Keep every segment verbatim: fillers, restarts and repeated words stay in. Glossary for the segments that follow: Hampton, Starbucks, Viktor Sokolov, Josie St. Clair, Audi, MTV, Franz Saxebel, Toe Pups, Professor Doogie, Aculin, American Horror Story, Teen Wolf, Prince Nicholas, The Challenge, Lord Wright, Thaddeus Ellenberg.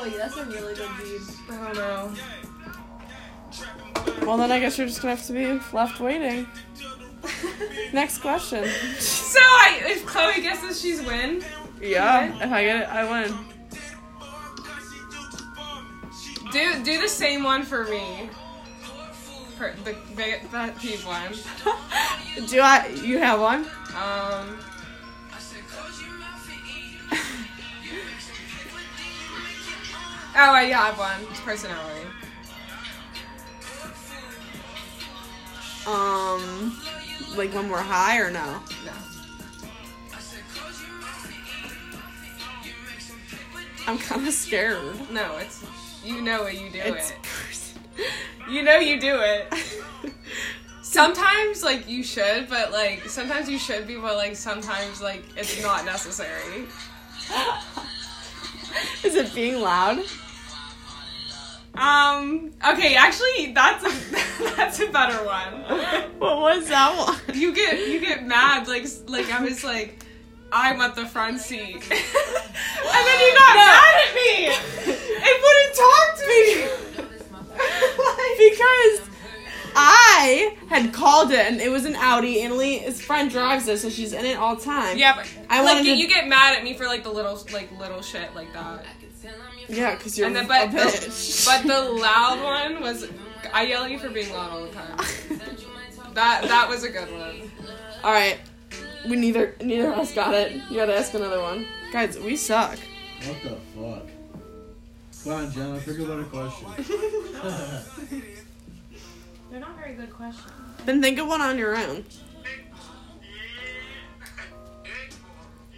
Chloe, that's a really good bead. I don't know. Well, then I guess you're just gonna have to be left waiting. Next question. So, I, if Chloe guesses she's win? Yeah, if I get it, I win. Do do the same one for me. For the that peeve one. Do I? You have one? Um. Oh, I have one. It's personality. Um, like when we're high or no? No. I'm kind of scared. No, it's. You know it, you do it's it. Person- you know you do it. Sometimes, like, you should, but, like, sometimes you should be, but, like, sometimes, like, it's not necessary. Is it being loud? Um, okay, actually, that's a, that's a better one. What was that one? You get, you get mad, like, like, I was like, I want the front seat. And then you got no. mad at me. It wouldn't talk to me. Because I had called it, and it was an Audi, and Lee's friend drives it, so she's in it all the time. Yeah, but I like, you, to... you get mad at me for, like, the little, like, little shit like that. Yeah, because you're and then, but, a bitch. The, but the loud one was, I yell at you for being loud all the time. that that was a good one. All right. We neither neither of us got it. You gotta ask another one. Guys, we suck. What the fuck? Come on, Jenna, figure out a question. They're not very good questions. Then think of one on your own.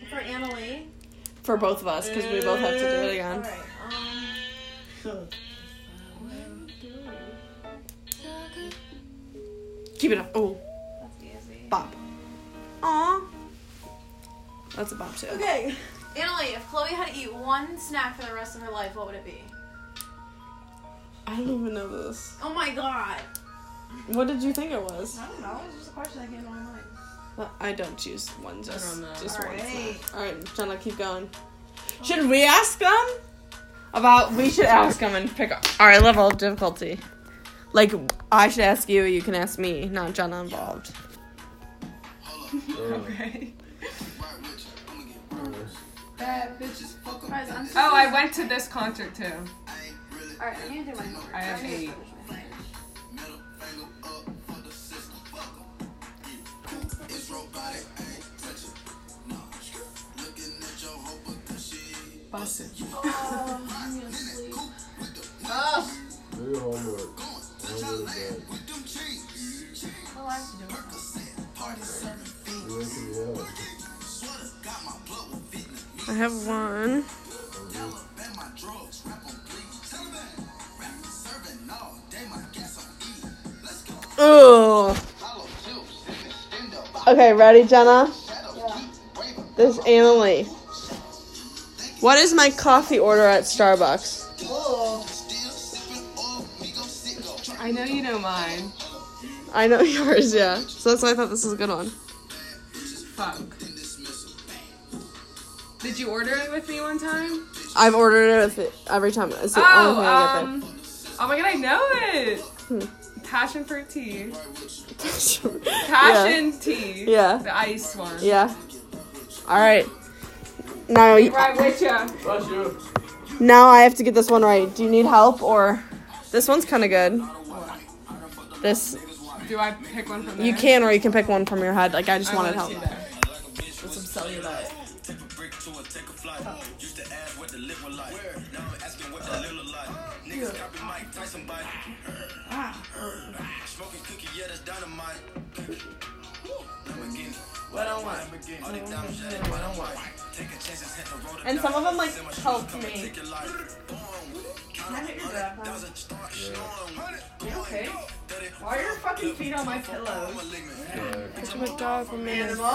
For Annalee? For both of us, because we both have to do it again. Alright, um... Keep it up. Oh. That's easy. Bop. Aw. That's a bop too. Okay. Annalee, if Chloe had to eat one snack for the rest of her life, what would it be? I don't even know this. Oh my god. What did you think it was? I don't know. It was just a question that came to my mind. Well, I don't choose one. Just, I don't know. Just All one right. snack. All right, Jenna, keep going. Should we ask them? About, we should ask them and pick up our level of difficulty. Like, I should ask you, you can ask me, not Jenna involved. Okay. Bad bitches. Oh, I went to this concert too. Alright, I need to do my homework. I have eight. Bust it. Oh, I'm gonna sleep. Oh! Do your homework. Oh, I have to do it now. I have one. Ooh. Okay, ready, Jenna? Yeah. This is Annalee. What is my coffee order at Starbucks? Ooh. I know you know mine. I know yours, yeah. So that's why I thought this was a good one. Fuck. Did you order it with me one time? I've ordered it with it every time. It's the oh, only thing I get um, there. Oh my god, I know it! Hmm. Passion fruit tea. Passion yeah. tea. Yeah. The iced one. Yeah. Alright. Now you. Right with you. Now I have to get this one right. Do you need help or. This one's kind of good. What? This. Do I pick one from there? You can, or you can pick one from your head. Like, I just I wanted help. With some cellulite. And some of them, like, helped me. You okay? Why are your fucking feet on my pillow? Because I'm a dog for me. Animal? Mm.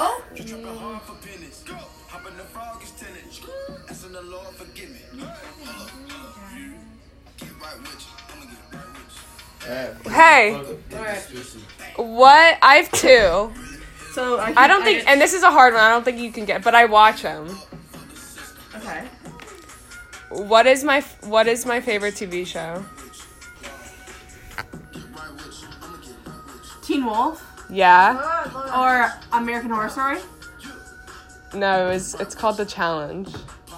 The frog is tenants. Asking the Lord forgive me. Get right with you. Hey. What? I have two. So I, can, I don't think, I just, and this is a hard one. I don't think you can get, but I watch them. Okay. What is my What is my favorite T V show? Teen Wolf. Yeah. Or American Horror Story. No, it was. It's called The Challenge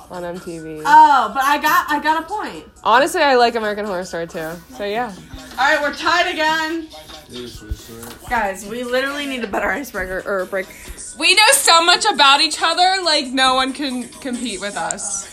on M T V. Oh, but I got I got a point. Honestly, I like American Horror Story too. So yeah. All right, we're tied again. Guys, we literally need a better icebreaker or a break. We know so much about each other, like no one can compete with us.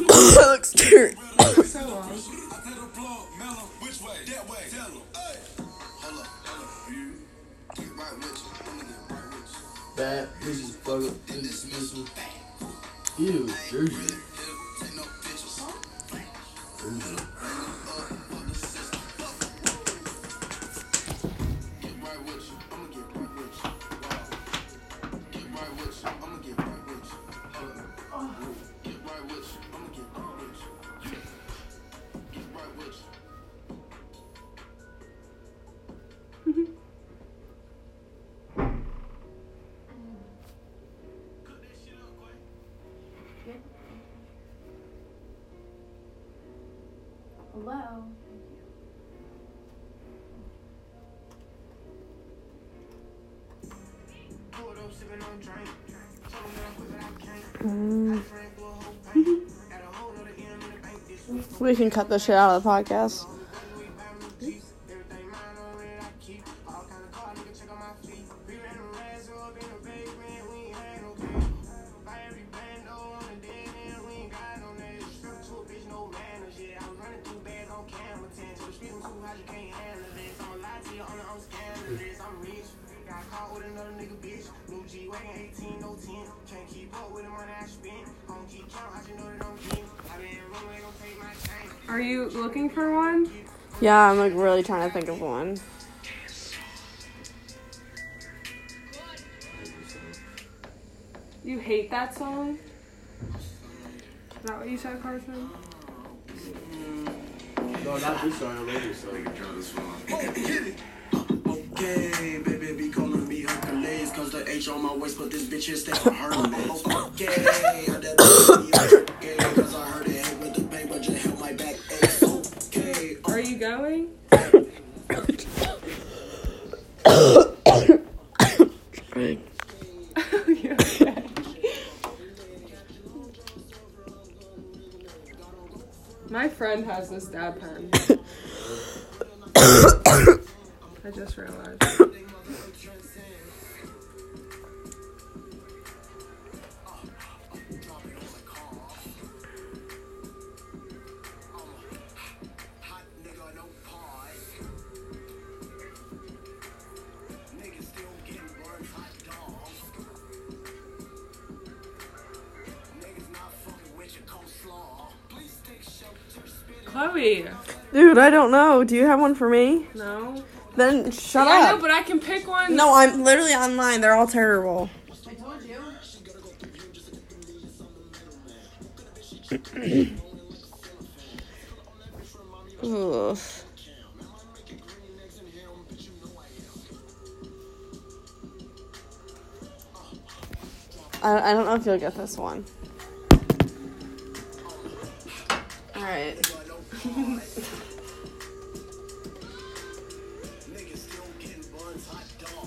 That looks scary. Bad bitches fuck up in this missile. Ew, dirty. Hello. Mm. We can cut this shit out of the podcast. Are you looking for one? Yeah, I'm like really trying to think of one. You hate that song? Is that what you said, Carson? No, not this song. I love this song. This one. Okay, baby, be calling me Hercules, cause the H on my waist, but this bitch is staying Hermes. Okay, I definitely okay, cause I heard it with the bang, but you held my back. Okay, are you going? My friend has this dab pen. I just realized. Chloe. Dude, I don't know. Do you have one for me? No. Then shut yeah, up. I know, but I can pick one. No, I'm literally online. They're all terrible. I told you. Ugh. I, I don't know if you'll get this one. All right.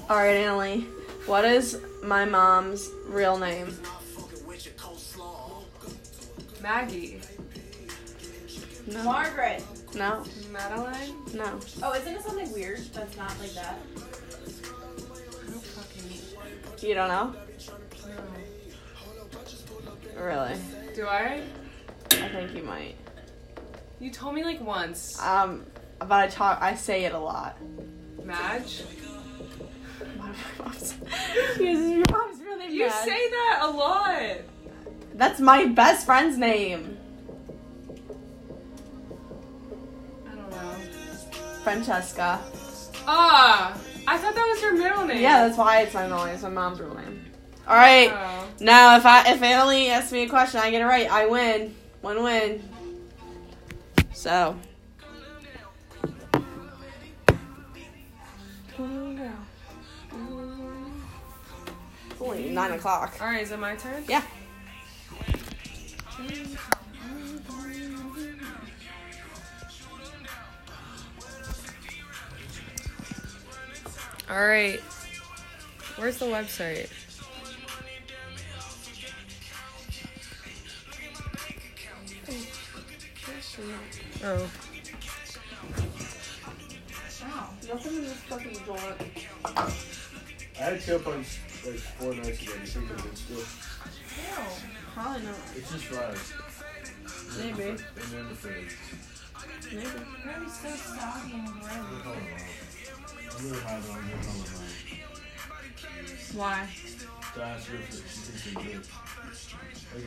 All right, Annalie, what is my mom's real name? Maggie. No. Margaret. No. Madeline. No. Oh, isn't it something weird that's not like that? You don't know? No. Really? Do I? I think you might. You told me like once. Um, but I talk. I say it a lot. Madge. Your mom's real name. You Madge. Say that a lot. That's my best friend's name. I don't know. Francesca. Ah, I thought that was your middle name. Yeah, that's why it's my middle name. It's my mom's real name. All right. Oh. Now, if I if Annalie asks me a question, I get it right. I win. One win. So. It's only nine o'clock. All right, is it my turn? Yeah. All right. Where's the website? Oh. Wow. Nothing in this fucking door. I had Toe Pups like four nights ago. You think they're good still? No. Probably not. It's just fries. Maybe. And then the fridge. Maybe. Really so soggy and gross. I'm really high, but I'm not on the line. Why? To ask her if she thinks they're good. Like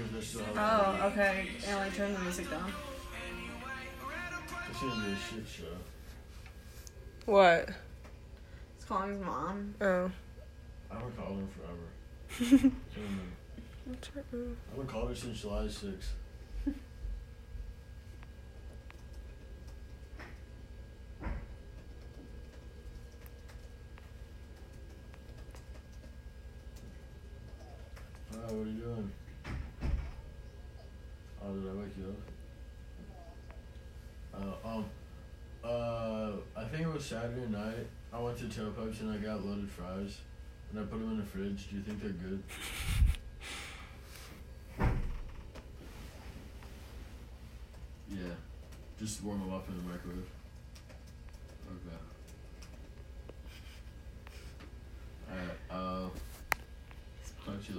if they're still high. Oh, okay. And like turn the music down. It's gonna be a shit show. What? It's calling his mom. Oh. I haven't called her forever. I haven't called her since July sixth. Hi, what are you doing? Oh, did I wake you up? Uh, um, uh, I think it was Saturday night. I went to Toe Pups and I got loaded fries, and I put them in the fridge. Do you think they're good? Yeah, just warm them up in the microwave. Okay. Alright, uh, talk to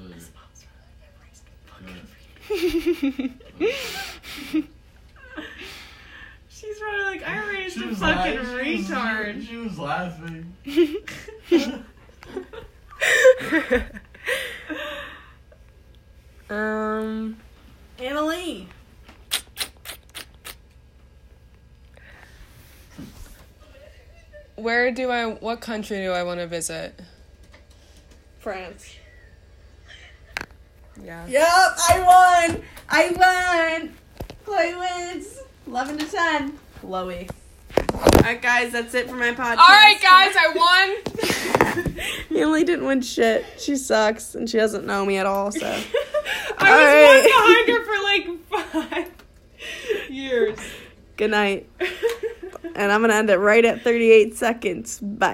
you later. Good. She's probably like, I raised a fucking retard. She was laughing. um, Annalie. Where do I? What country do I want to visit? France. Yeah. Yep, I won. I won. Chloe wins. eleven to ten. Chloe. Alright, guys, that's it for my podcast. Alright, guys, I won. Emily didn't win shit. She sucks, and she doesn't know me at all, so. I all was right. One behind her for like five years. Good night. And I'm going to end it right at thirty-eight seconds. Bye.